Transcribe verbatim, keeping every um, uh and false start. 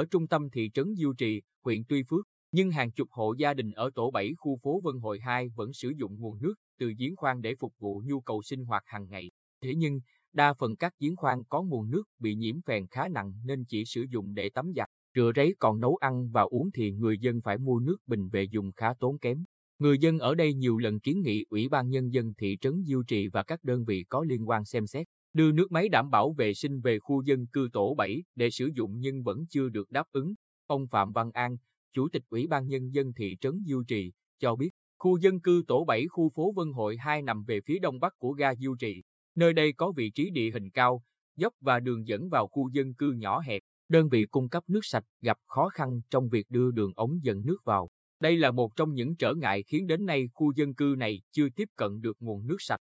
ở trung tâm thị trấn Diêu Trì, huyện Tuy Phước, nhưng hàng chục hộ gia đình ở tổ bảy khu phố Vân Hội hai vẫn sử dụng nguồn nước từ giếng khoan để phục vụ nhu cầu sinh hoạt hàng ngày. Thế nhưng, đa phần các giếng khoan có nguồn nước bị nhiễm phèn khá nặng nên chỉ sử dụng để tắm giặt, rửa ráy, còn nấu ăn và uống thì người dân phải mua nước bình về dùng khá tốn kém. Người dân ở đây nhiều lần kiến nghị Ủy ban Nhân dân thị trấn Diêu Trì và các đơn vị có liên quan xem xét, đưa nước máy đảm bảo vệ sinh về khu dân cư tổ bảy để sử dụng nhưng vẫn chưa được đáp ứng. Ông Phạm Văn An, Chủ tịch Ủy ban Nhân dân thị trấn Diêu Trì, cho biết khu dân cư tổ bảy khu phố Vân Hội hai nằm về phía đông bắc của ga Diêu Trì. Nơi đây có vị trí địa hình cao, dốc và đường dẫn vào khu dân cư nhỏ hẹp. Đơn vị cung cấp nước sạch gặp khó khăn trong việc đưa đường ống dẫn nước vào. Đây là một trong những trở ngại khiến đến nay khu dân cư này chưa tiếp cận được nguồn nước sạch.